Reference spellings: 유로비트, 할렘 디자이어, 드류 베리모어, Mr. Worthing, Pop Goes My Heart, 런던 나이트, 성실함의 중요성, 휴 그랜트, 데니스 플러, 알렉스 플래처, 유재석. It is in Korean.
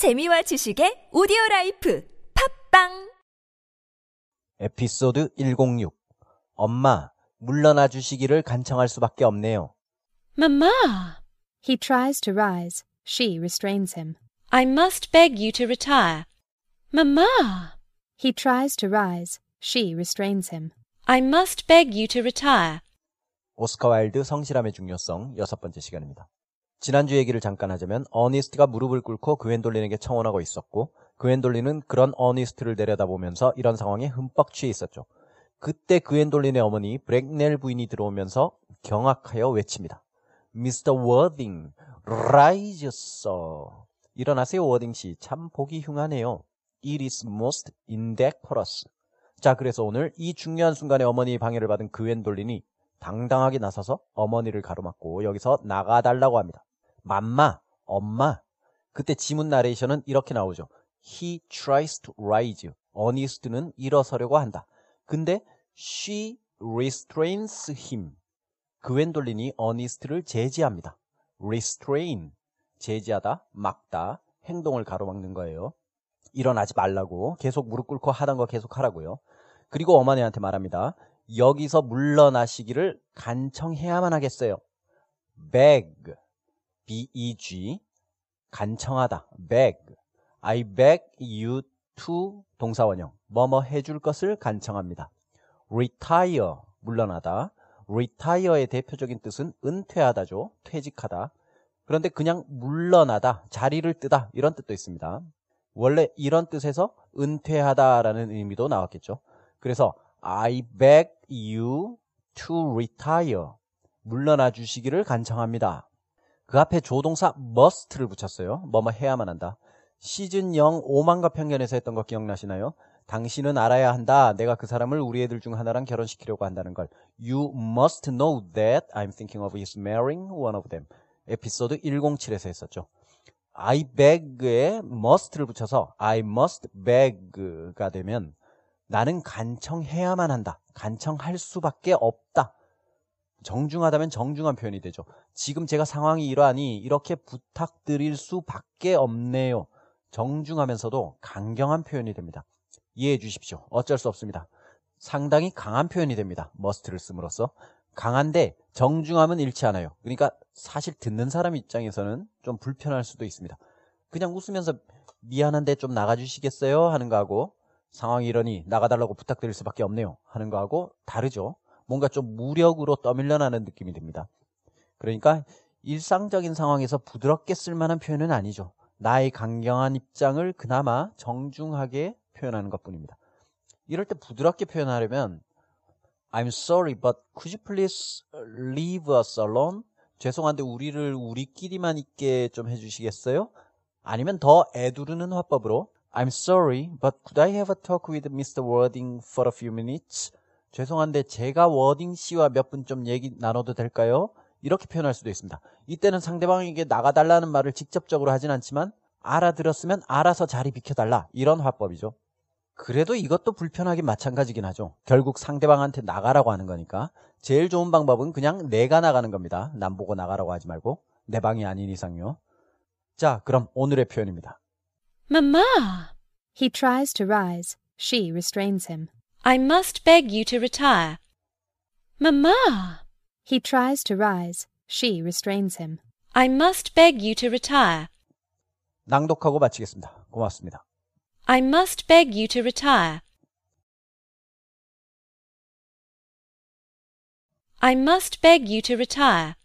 재미와 지식의 오디오라이프 팝빵 에피소드 106 엄마, 물러나 주시기를 간청할 수밖에 없네요. Mama! He tries to rise. She restrains him. I must beg you to retire. Mama! He tries to rise. She restrains him. I must beg you to retire. 오스카 와일드 성실함의 중요성 6번째 시간입니다. 지난주 얘기를 잠깐 하자면 어니스트가 무릎을 꿇고 그웬돌린에게 청혼하고 있었고 그웬돌린은 그런 어니스트를 내려다보면서 이런 상황에 흠뻑 취해 있었죠. 그때 그웬돌린의 어머니 브렉넬 부인이 들어오면서 경악하여 외칩니다. Mr. Worthing, rise up. 일어나세요, 워딩 씨. 참 보기 흉하네요. It is most indecorous. 자, 그래서 오늘 이 중요한 순간에 어머니의 방해를 받은 그웬돌린이 당당하게 나서서 어머니를 가로막고 여기서 나가달라고 합니다. 맘마, 엄마. 그때 지문 나레이션은 이렇게 나오죠. He tries to rise. 어니스트는 일어서려고 한다. 근데 she restrains him. 그웬돌린이 어니스트를 제지합니다. restrain. 제지하다, 막다, 행동을 가로막는 거예요. 일어나지 말라고, 계속 무릎 꿇고 하던 거 계속 하라고요. 그리고 어머니한테 말합니다. 여기서 물러나시기를 간청해야만 하겠어요. beg, beg, 간청하다, beg. I beg you to, 동사원형, 뭐뭐 해줄 것을 간청합니다. retire, 물러나다. retire의 대표적인 뜻은 은퇴하다죠. 퇴직하다. 그런데 그냥 물러나다, 자리를 뜨다 이런 뜻도 있습니다. 원래 이런 뜻에서 은퇴하다라는 의미도 나왔겠죠. 그래서 I beg you to retire. 물러나 주시기를 간청합니다. 그 앞에 조동사 must를 붙였어요. 뭐뭐 해야만 한다. 시즌 0 오만과 편견에서 했던 거 기억나시나요? 당신은 알아야 한다. 내가 그 사람을 우리 애들 중 하나랑 결혼시키려고 한다는 걸. You must know that I'm thinking of his marrying one of them. 에피소드 107에서 했었죠. I beg에 must를 붙여서 I must beg가 되면 나는 간청해야만 한다. 간청할 수밖에 없다. 정중하다면 정중한 표현이 되죠. 지금 제가 상황이 이러하니 이렇게 부탁드릴 수밖에 없네요. 정중하면서도 강경한 표현이 됩니다. 이해해 주십시오. 어쩔 수 없습니다. 상당히 강한 표현이 됩니다. must를 씀으로써. 강한데 정중함은 잃지 않아요. 그러니까 사실 듣는 사람 입장에서는 좀 불편할 수도 있습니다. 그냥 웃으면서 미안한데 좀 나가주시겠어요? 하는 거하고 상황이 이러니 나가달라고 부탁드릴 수밖에 없네요. 하는 거하고 다르죠. 뭔가 좀 무력으로 떠밀려나는 느낌이 듭니다. 그러니까 일상적인 상황에서 부드럽게 쓸만한 표현은 아니죠. 나의 강경한 입장을 그나마 정중하게 표현하는 것뿐입니다. 이럴 때 부드럽게 표현하려면 I'm sorry, but could you please leave us alone? 죄송한데 우리를 우리끼리만 있게 좀 해주시겠어요? 아니면 더 애두르는 화법으로 I'm sorry, but could I have a talk with Mr. Worthing for a few minutes? 죄송한데 제가 워딩 씨와 몇 분 좀 얘기 나눠도 될까요? 이렇게 표현할 수도 있습니다. 이때는 상대방에게 나가달라는 말을 직접적으로 하진 않지만 알아들었으면 알아서 자리 비켜달라 이런 화법이죠. 그래도 이것도 불편하긴 마찬가지긴 하죠. 결국 상대방한테 나가라고 하는 거니까. 제일 좋은 방법은 그냥 내가 나가는 겁니다. 남 보고 나가라고 하지 말고. 내 방이 아닌 이상요. 자, 그럼 오늘의 표현입니다. Mama! He tries to rise. She restrains him. I must beg you to retire. Mama! He tries to rise. She restrains him. I must beg you to retire. 낭독하고 마치겠습니다. 고맙습니다. I must beg you to retire. I must beg you to retire.